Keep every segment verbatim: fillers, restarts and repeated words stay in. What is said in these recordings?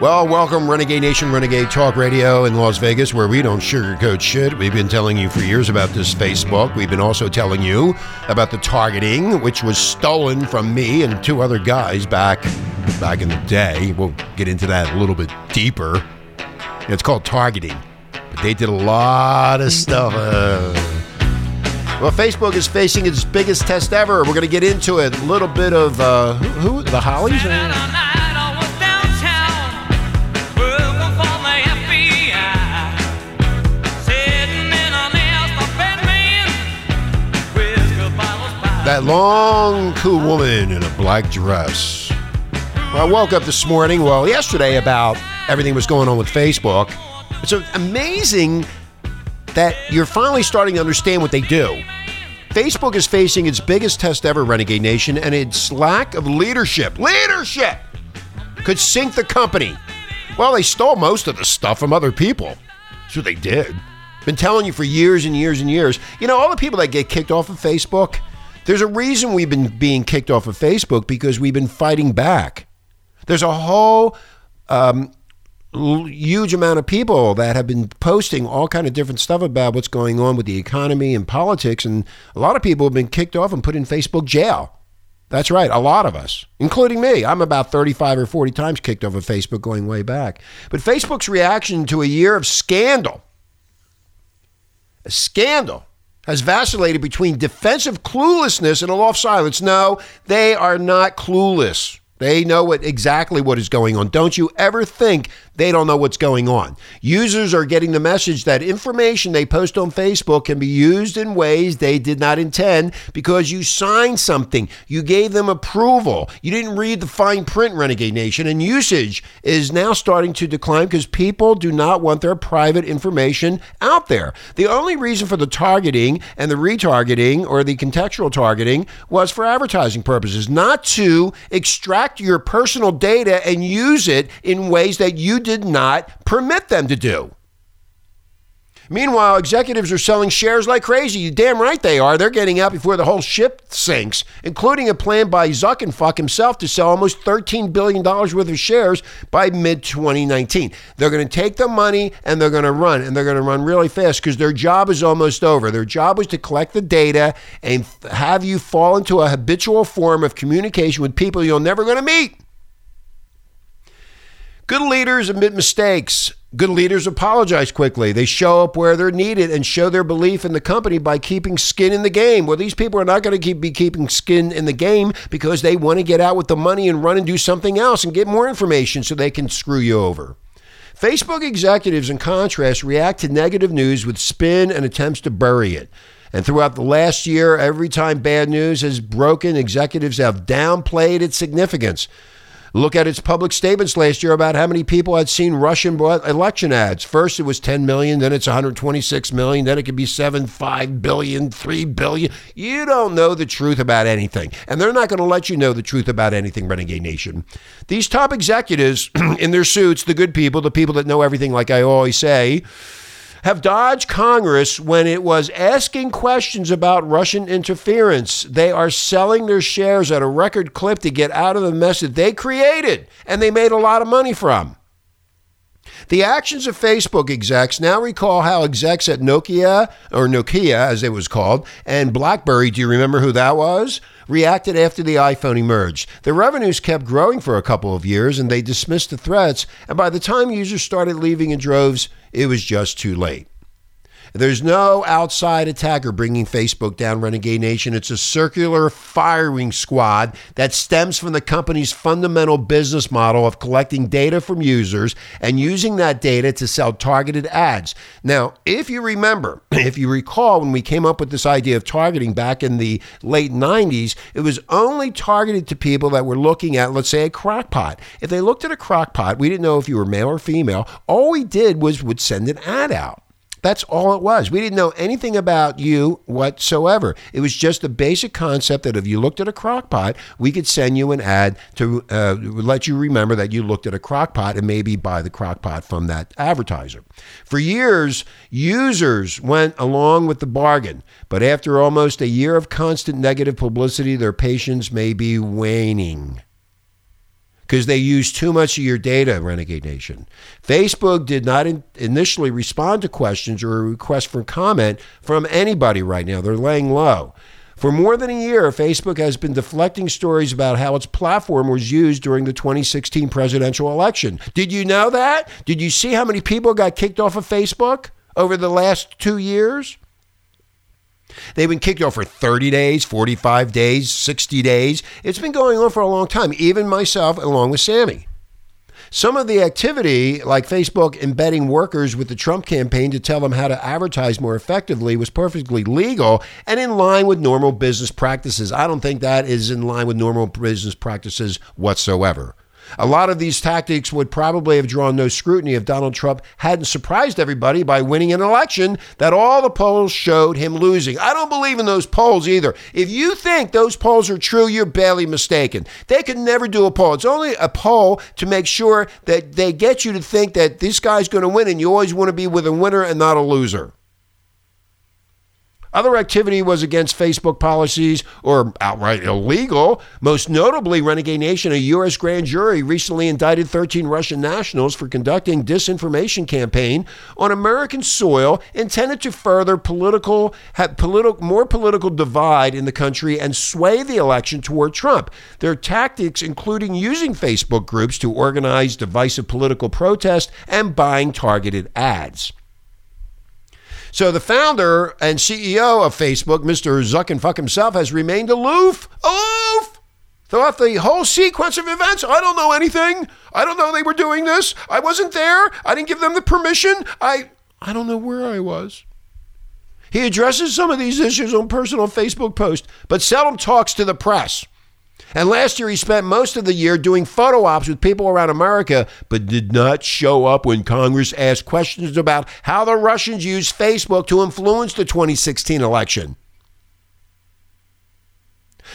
Well, welcome, Renegade Nation, Renegade Talk Radio in Las Vegas, where we don't sugarcoat shit. We've been telling you for years about this Facebook. We've been also telling you about the targeting, which was stolen from me and two other guys back back in the day. We'll get into that a little bit deeper. It's called targeting. But they did a lot of stuff. Uh, well, Facebook is facing its biggest test ever. We're going to get into it. A little bit of, uh, who, who, the Hollies? That long, cool woman in a black dress. Well, I woke up this morning, well, yesterday, about everything was going on with Facebook. It's amazing that you're finally starting to understand what they do. Facebook is facing its biggest test ever, Renegade Nation, and its lack of leadership. Leadership could sink the company. Well, they stole most of the stuff from other people. That's what they did. Been telling you for years and years and years. You know, all the people that get kicked off of Facebook... There's a reason we've been being kicked off of Facebook, because we've been fighting back. There's a whole um, l- huge amount of people that have been posting all kind of different stuff about what's going on with the economy and politics, and a lot of people have been kicked off and put in Facebook jail. That's right, a lot of us, including me. I'm about thirty-five or forty times kicked off of Facebook going way back. But Facebook's reaction to a year of scandal, a scandal, has vacillated between defensive cluelessness and a law of silence. No, they are not clueless. They know what exactly what is going on. Don't you ever think they don't know what's going on. Users are getting the message that information they post on Facebook can be used in ways they did not intend, because you signed something. You gave them approval. You didn't read the fine print, Renegade Nation, and usage is now starting to decline because people do not want their private information out there. The only reason for the targeting and the retargeting or the contextual targeting was for advertising purposes, not to extract your personal data and use it in ways that you did not permit them to do. Meanwhile, executives are selling shares like crazy. You damn right they are. They're getting out before the whole ship sinks, including a plan by Zuck and Fuck himself to sell almost thirteen billion dollars worth of shares by mid twenty nineteen. They're going to take the money and they're going to run, and they're going to run really fast, because their job is almost over. Their job was to collect the data and have you fall into a habitual form of communication with people you're never going to meet. Good leaders admit mistakes. Good leaders apologize quickly. They show up where they're needed and show their belief in the company by keeping skin in the game. Well, these people are not going to keep, be keeping skin in the game, because they want to get out with the money and run and do something else and get more information so they can screw you over. Facebook executives, in contrast, react to negative news with spin and attempts to bury it. And throughout the last year, every time bad news has broken, executives have downplayed its significance. Look at its public statements last year about how many people had seen Russian election ads. First, it was ten million. Then it's one hundred twenty-six million. Then it could be seven, five billion, three billion. You don't know the truth about anything. And they're not going to let you know the truth about anything, Renegade Nation. These top executives in their suits, the good people, the people that know everything, like I always say, have dodged Congress when it was asking questions about Russian interference. They are selling their shares at a record clip to get out of the mess that they created and they made a lot of money from. The actions of Facebook execs now recall how execs at Nokia, or Nokia as it was called, and BlackBerry, do you remember who that was? Reacted after the iPhone emerged. Their revenues kept growing for a couple of years and they dismissed the threats, and by the time users started leaving in droves, it was just too late. There's no outside attacker bringing Facebook down, Renegade Nation. It's a circular firing squad that stems from the company's fundamental business model of collecting data from users and using that data to sell targeted ads. Now, if you remember, if you recall, when we came up with this idea of targeting back in the late nineties, it was only targeted to people that were looking at, let's say, a crockpot. If they looked at a crockpot, we didn't know if you were male or female. All we did was would send an ad out. That's all it was. We didn't know anything about you whatsoever. It was just the basic concept that if you looked at a crock pot, we could send you an ad to uh, let you remember that you looked at a crock pot and maybe buy the crock pot from that advertiser. For years, users went along with the bargain, but after almost a year of constant negative publicity, their patience may be waning. because they use too much of your data, Renegade Nation. Facebook did not in- initially respond to questions or a request for comment from anybody right now. They're laying low. For more than a year, Facebook has been deflecting stories about how its platform was used during the twenty sixteen presidential election. Did you know that? Did you see how many people got kicked off of Facebook over the last two years? They've been kicked off for thirty days, forty-five days, sixty days. It's been going on for a long time, even myself along with Sammy. Some of the activity, like Facebook embedding workers with the Trump campaign to tell them how to advertise more effectively, was perfectly legal and in line with normal business practices. I don't think that is in line with normal business practices whatsoever. A lot of these tactics would probably have drawn no scrutiny if Donald Trump hadn't surprised everybody by winning an election that all the polls showed him losing. I don't believe in those polls either. If you think those polls are true, you're badly mistaken. They could never do a poll. It's only a poll to make sure that they get you to think that this guy's going to win, and you always want to be with a winner and not a loser. Other activity was against Facebook policies or outright illegal. Most notably, Renegade Nation, a U S grand jury recently indicted thirteen Russian nationals for conducting disinformation campaign on American soil intended to further political, political, more political divide in the country and sway the election toward Trump. Their tactics, including using Facebook groups to organize divisive political protest and buying targeted ads. So the founder and C E O of Facebook, Mister Zuckerberg himself, has remained aloof, aloof, throughout the whole sequence of events. I don't know anything. I don't know they were doing this. I wasn't there. I didn't give them the permission. I, I don't know where I was. He addresses some of these issues on personal Facebook posts, but seldom talks to the press. And last year, he spent most of the year doing photo ops with people around America, but did not show up when Congress asked questions about how the Russians used Facebook to influence the twenty sixteen election.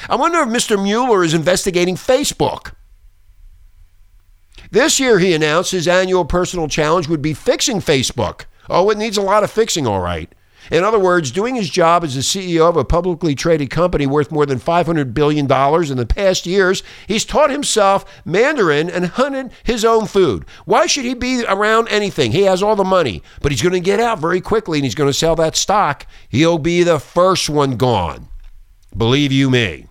I wonder if Mister Mueller is investigating Facebook. This year, he announced his annual personal challenge would be fixing Facebook. Oh, it needs a lot of fixing, all right. In other words, doing his job as the C E O of a publicly traded company worth more than five hundred billion dollars in the past years, he's taught himself Mandarin and hunted his own food. Why should he be around anything? He has all the money, but he's going to get out very quickly and he's going to sell that stock. He'll be the first one gone. Believe you me.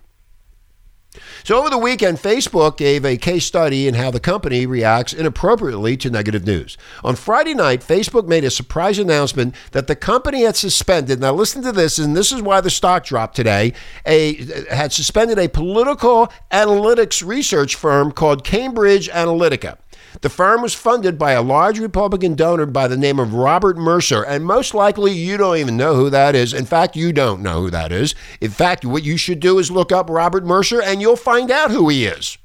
So over the weekend, Facebook gave a case study in how the company reacts inappropriately to negative news. On Friday night, Facebook made a surprise announcement that the company had suspended, now listen to this, and this is why the stock dropped today, a, had suspended a political analytics research firm called Cambridge Analytica. The firm was funded by a large Republican donor by the name of Robert Mercer, and most likely you don't even know who that is. In fact, you don't know who that is. In fact, what you should do is look up Robert Mercer, and you'll find out who he is.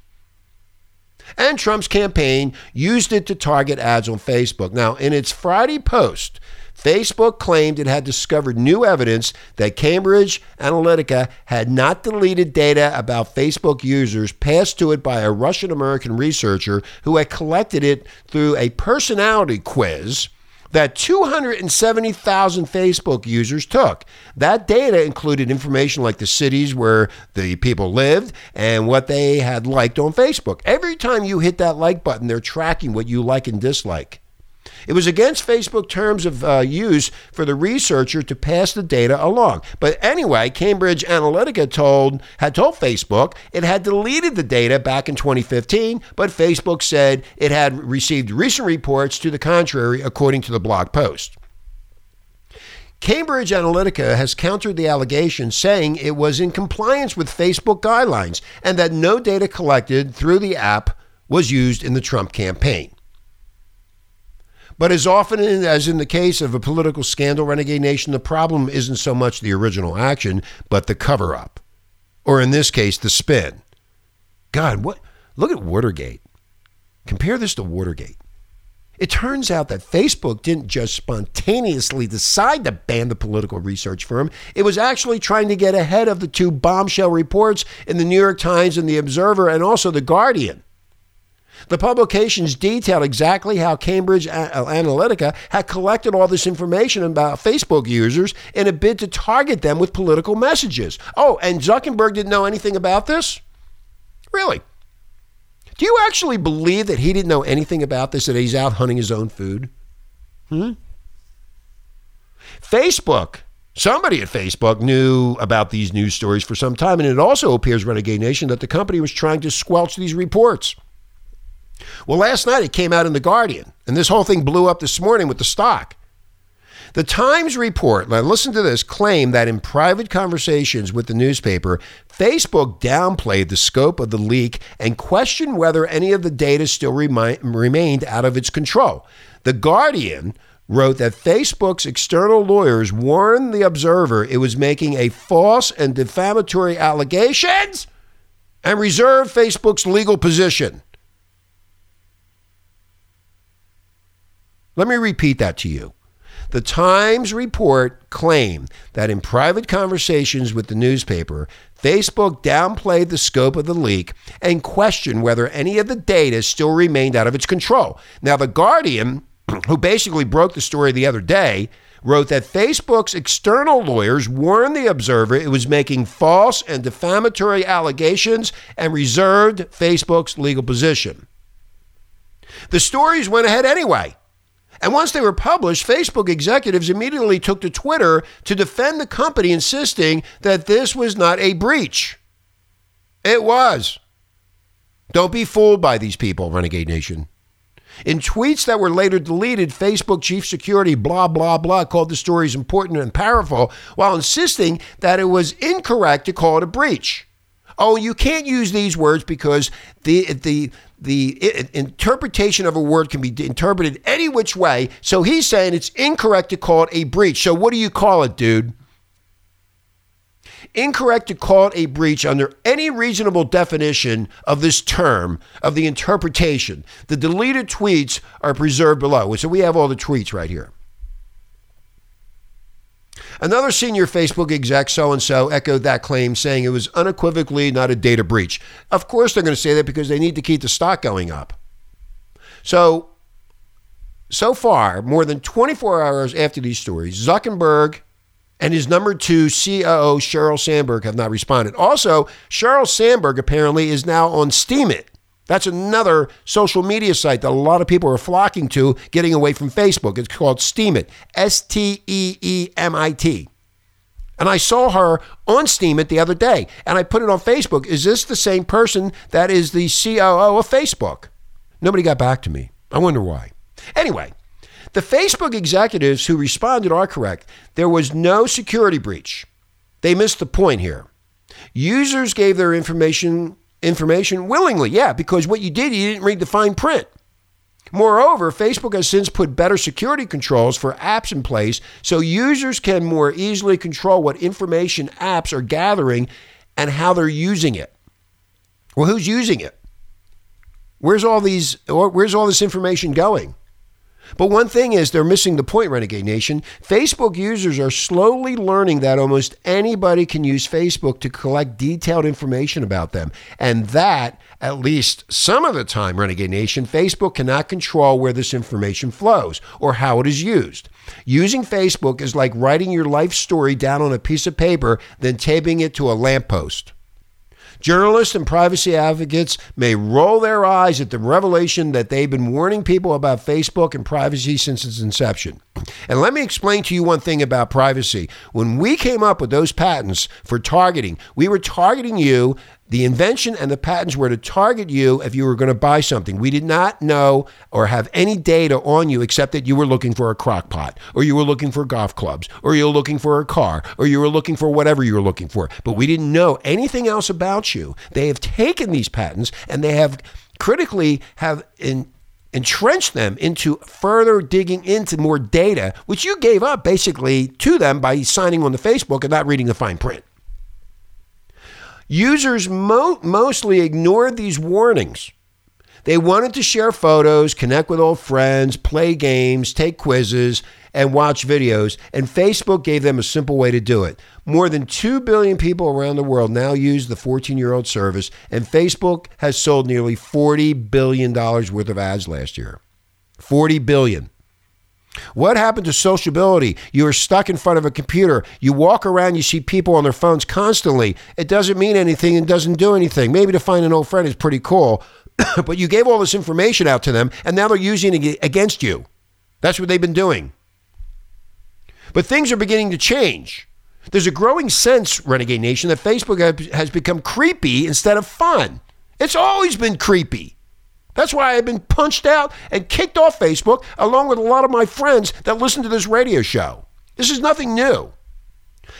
And Trump's campaign used it to target ads on Facebook. Now, in its Friday post, Facebook claimed it had discovered new evidence that Cambridge Analytica had not deleted data about Facebook users passed to it by a Russian-American researcher who had collected it through a personality quiz that two hundred seventy thousand Facebook users took. That data included information like the cities where the people lived and what they had liked on Facebook. Every time you hit that like button, they're tracking what you like and dislike. It was against Facebook terms of uh, use for the researcher to pass the data along. But anyway, Cambridge Analytica told had told Facebook it had deleted the data back in twenty fifteen, but Facebook said it had received recent reports to the contrary, according to the blog post. Cambridge Analytica has countered the allegation, saying it was in compliance with Facebook guidelines and that no data collected through the app was used in the Trump campaign. But as often as in the case of a political scandal, Renegade Nation, the problem isn't so much the original action, but the cover-up. Or in this case, the spin. God, what? Look at Watergate. Compare this to Watergate. It turns out that Facebook didn't just spontaneously decide to ban the political research firm. It was actually trying to get ahead of the two bombshell reports in the New York Times and the Observer and also the Guardian. The publications detailed exactly how Cambridge Analytica had collected all this information about Facebook users in a bid to target them with political messages. Oh, and Zuckerberg didn't know anything about this? Really? Do you actually believe that he didn't know anything about this, that he's out hunting his own food? Hmm? Facebook. Somebody at Facebook knew about these news stories for some time, and it also appears, Renegade Nation, that the company was trying to squelch these reports. Well, last night it came out in The Guardian, and this whole thing blew up this morning with the stock. The Times report, now listen to this, claimed that in private conversations with the newspaper, Facebook downplayed the scope of the leak and questioned whether any of the data still remi- remained out of its control. The Guardian wrote that Facebook's external lawyers warned the Observer it was making a false and defamatory allegations and reserved Facebook's legal position. Let me repeat that to you. The Times report claimed that in private conversations with the newspaper, Facebook downplayed the scope of the leak and questioned whether any of the data still remained out of its control. Now, The Guardian, who basically broke the story the other day, wrote that Facebook's external lawyers warned the Observer it was making false and defamatory allegations and reserved Facebook's legal position. The stories went ahead anyway. And once they were published, Facebook executives immediately took to Twitter to defend the company, insisting that this was not a breach. It was. Don't be fooled by these people, Renegade Nation. In tweets that were later deleted, Facebook chief security blah, blah, blah called the stories important and powerful while insisting that it was incorrect to call it a breach. Oh, you can't use these words because the the the interpretation of a word can be interpreted any which way. So he's saying it's incorrect to call it a breach. So what do you call it, dude? Incorrect to call it a breach under any reasonable definition of this term, of the interpretation. The deleted tweets are preserved below. So we have all the tweets right here. Another senior Facebook exec, so-and-so, echoed that claim, saying it was unequivocally not a data breach. Of course they're going to say that because they need to keep the stock going up. So, so far, more than twenty-four hours after these stories, Zuckerberg and his number two C O O, Sheryl Sandberg, have not responded. Also, Sheryl Sandberg apparently is now on Steemit. That's another social media site that a lot of people are flocking to, getting away from Facebook. It's called Steemit, S T E E M I T. And I saw her on Steemit the other day, and I put it on Facebook. Is this the same person that is the C O O of Facebook? Nobody got back to me. I wonder why. Anyway, the Facebook executives who responded are correct. There was no security breach. They missed the point here. Users gave their information information willingly. Yeah, because what you did, you didn't read the fine print. Moreover, Facebook has since put better security controls for apps in place so users can more easily control what information apps are gathering and how they're using it. Well, who's using it? Where's all these, where's all this information going? But one thing is, they're missing the point, Renegade Nation. Facebook users are slowly learning that almost anybody can use Facebook to collect detailed information about them. And that, at least some of the time, Renegade Nation, Facebook cannot control where this information flows or how it is used. Using Facebook is like writing your life story down on a piece of paper, then taping it to a lamppost. Journalists and privacy advocates may roll their eyes at the revelation that they've been warning people about Facebook and privacy since its inception. And let me explain to you one thing about privacy. When we came up with those patents for targeting, we were targeting you. The invention and the patents were to target you if you were going to buy something. We did not know or have any data on you except that you were looking for a crock pot, or you were looking for golf clubs, or you were looking for a car, or you were looking for whatever you were looking for. But we didn't know anything else about you. They have taken these patents and they have critically have in, entrenched them into further digging into more data, which you gave up basically to them by signing on to Facebook and not reading the fine print. Users mo- mostly ignored these warnings. They wanted to share photos, connect with old friends, play games, take quizzes, and watch videos, and Facebook gave them a simple way to do it. More than two billion people around the world now use the fourteen-year-old service, and Facebook has sold nearly forty billion dollars worth of ads last year. forty billion dollars. What happened to sociability? You are stuck in front of a computer. You walk around, you see people on their phones constantly. It doesn't mean anything and doesn't do anything. Maybe to find an old friend is pretty cool, But you gave all this information out to them, and now they're using it against you. That's what they've been doing. But things are beginning to change. There's a growing sense, Renegade Nation, that Facebook has become creepy instead of fun. It's always been creepy. That's why I've been punched out and kicked off Facebook, along with a lot of my friends that listen to this radio show. This is nothing new.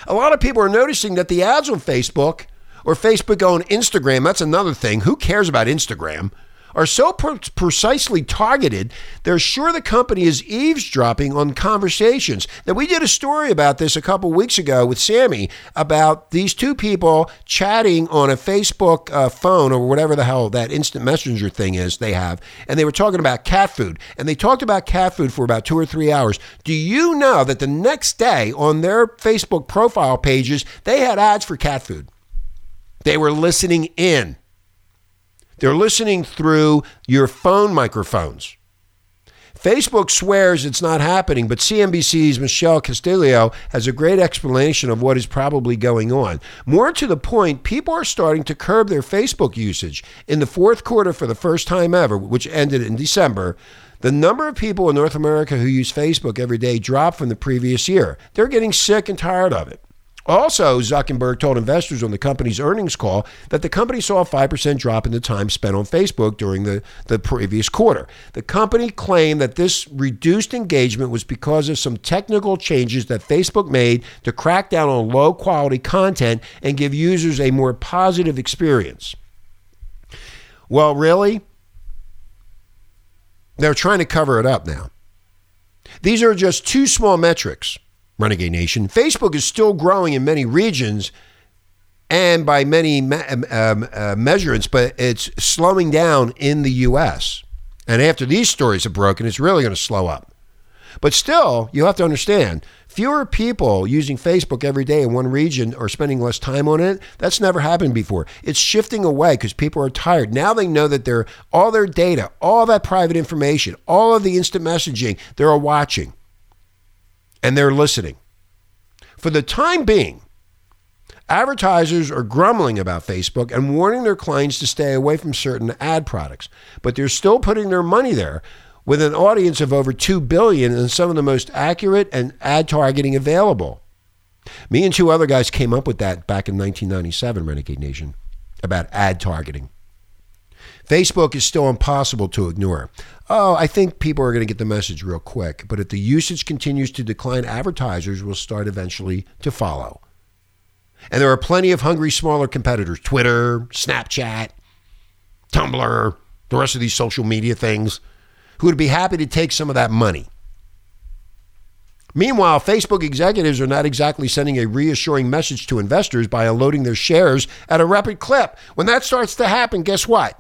A lot of people are noticing that the ads on Facebook, or Facebook on Instagram, that's another thing. Who cares about Instagram? Are so per- precisely targeted, they're sure the company is eavesdropping on conversations. Now, we did a story about this a couple weeks ago with Sammy about these two people chatting on a Facebook uh, phone or whatever the hell that instant messenger thing is they have, and they were talking about cat food. And they talked about cat food for about two or three hours. Do you know that the next day on their Facebook profile pages, they had ads for cat food? They were listening in. They're listening through your phone microphones. Facebook swears it's not happening, but C N B C's Michelle Castillo has a great explanation of what is probably going on. More to the point, people are starting to curb their Facebook usage. In the fourth quarter, for the first time ever, which ended in December, the number of people in North America who use Facebook every day dropped from the previous year. They're getting sick and tired of it. Also, Zuckerberg told investors on the company's earnings call that the company saw a five percent drop in the time spent on Facebook during the, the previous quarter. The company claimed that this reduced engagement was because of some technical changes that Facebook made to crack down on low-quality content and give users a more positive experience. Well, really? They're trying to cover it up now. These are just two small metrics. Renegade Nation. Facebook is still growing in many regions and by many me- um, uh, measurements, but it's slowing down in the U S. And after these stories are broken, it's really going to slow up. But still, you have to understand, fewer people using Facebook every day in one region are spending less time on it. That's never happened before. It's shifting away because people are tired. Now they know that they're, all their data, all that private information, all of the instant messaging, they're watching. And they're listening. For the time being, advertisers are grumbling about Facebook and warning their clients to stay away from certain ad products. But they're still putting their money there with an audience of over two billion and some of the most accurate and ad targeting available. Me and two other guys came up with that back in nineteen ninety-seven, Renegade Nation, about ad targeting. Facebook is still impossible to ignore. Oh, I think people are going to get the message real quick, but if the usage continues to decline, advertisers will start eventually to follow. And there are plenty of hungry, smaller competitors, Twitter, Snapchat, Tumblr, the rest of these social media things, who would be happy to take some of that money. Meanwhile, Facebook executives are not exactly sending a reassuring message to investors by unloading their shares at a rapid clip. When that starts to happen, guess what?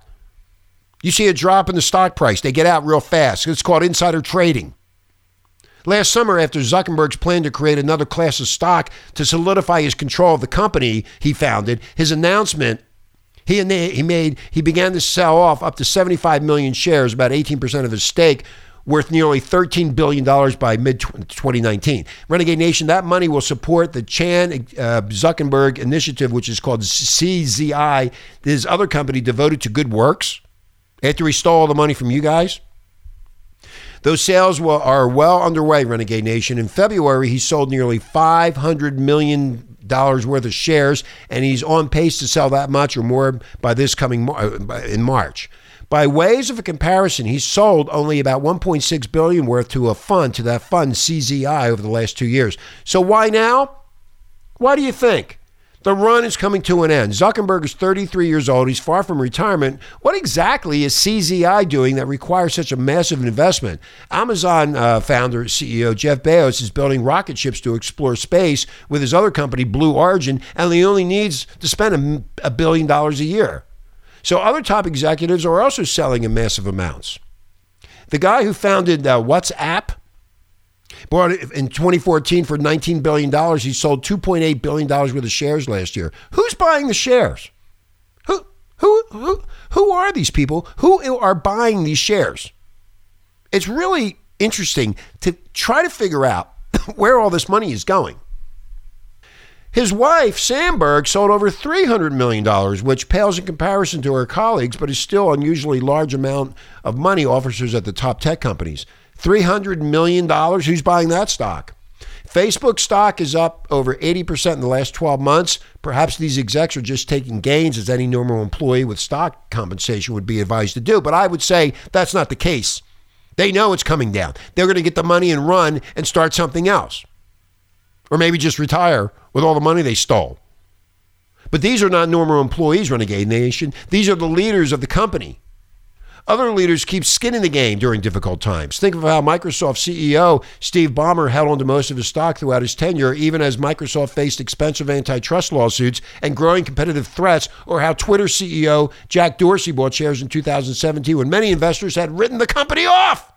You see a drop in the stock price. They get out real fast. It's called insider trading. Last summer, after Zuckerberg's plan to create another class of stock to solidify his control of the company he founded, his announcement, he made, he began to sell off up to seventy-five million shares, about eighteen percent of his stake, worth nearly thirteen billion dollars by mid twenty nineteen. Renegade Nation, that money will support the Chan uh, Zuckerberg Initiative, which is called C Z I, his other company devoted to good works. After he stole all the money from you guys? Those sales will, are well underway, Renegade Nation. In February, he sold nearly five hundred million dollars worth of shares, and he's on pace to sell that much or more by this coming in March. By ways of a comparison, he sold only about one point six billion dollars worth to a fund, to that fund C Z I, over the last two years. So why now? Why do you think? The run is coming to an end. Zuckerberg is thirty-three years old. He's far from retirement. What exactly is C Z I doing that requires such a massive investment? Amazon uh, founder, C E O Jeff Bezos is building rocket ships to explore space with his other company, Blue Origin, and he only needs to spend a, a billion dollars a year. So other top executives are also selling in massive amounts. The guy who founded uh, WhatsApp, bought it in twenty fourteen for nineteen billion dollars. He sold two point eight billion dollars worth of shares last year. Who's buying the shares? Who who who who are these people who are buying these shares? It's really interesting to try to figure out where all this money is going. His wife, Sandberg, sold over three hundred million dollars, which pales in comparison to her colleagues, but is still an unusually large amount of money officers at the top tech companies. three hundred million dollars? Who's buying that stock? Facebook stock is up over eighty percent in the last twelve months. Perhaps these execs are just taking gains, as any normal employee with stock compensation would be advised to do. But I would say that's not the case. They know it's coming down. They're going to get the money and run and start something else. Or maybe just retire with all the money they stole. But these are not normal employees, Renegade Nation. These are the leaders of the company. Other leaders keep skin in the game during difficult times. Think of how Microsoft C E O Steve Ballmer held on to most of his stock throughout his tenure, even as Microsoft faced expensive antitrust lawsuits and growing competitive threats, or how Twitter C E O Jack Dorsey bought shares in two thousand seventeen when many investors had written the company off.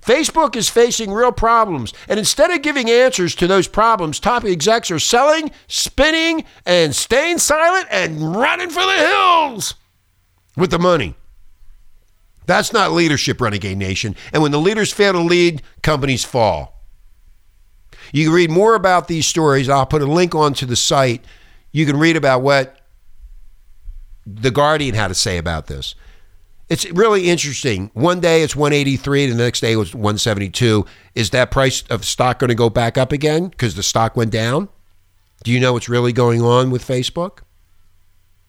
Facebook is facing real problems, and instead of giving answers to those problems, top execs are selling, spinning, and staying silent and running for the hills with the money. That's not leadership, Renegade Nation. And when the leaders fail to lead, companies fall. You can read more about these stories. I'll put a link onto the site. You can read about what The Guardian had to say about this. It's really interesting. One day it's one eighty-three, the next day it was one seventy-two. Is that price of stock going to go back up again because the stock went down? Do you know what's really going on with Facebook?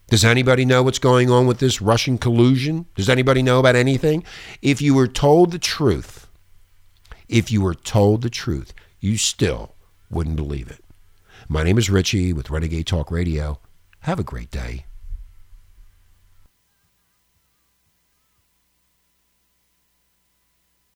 Does anybody know what's going on with this Russian collusion? Does anybody know about anything? If you were told the truth, if you were told the truth, you still wouldn't believe it. My name is Richie with Renegade Talk Radio. Have a great day.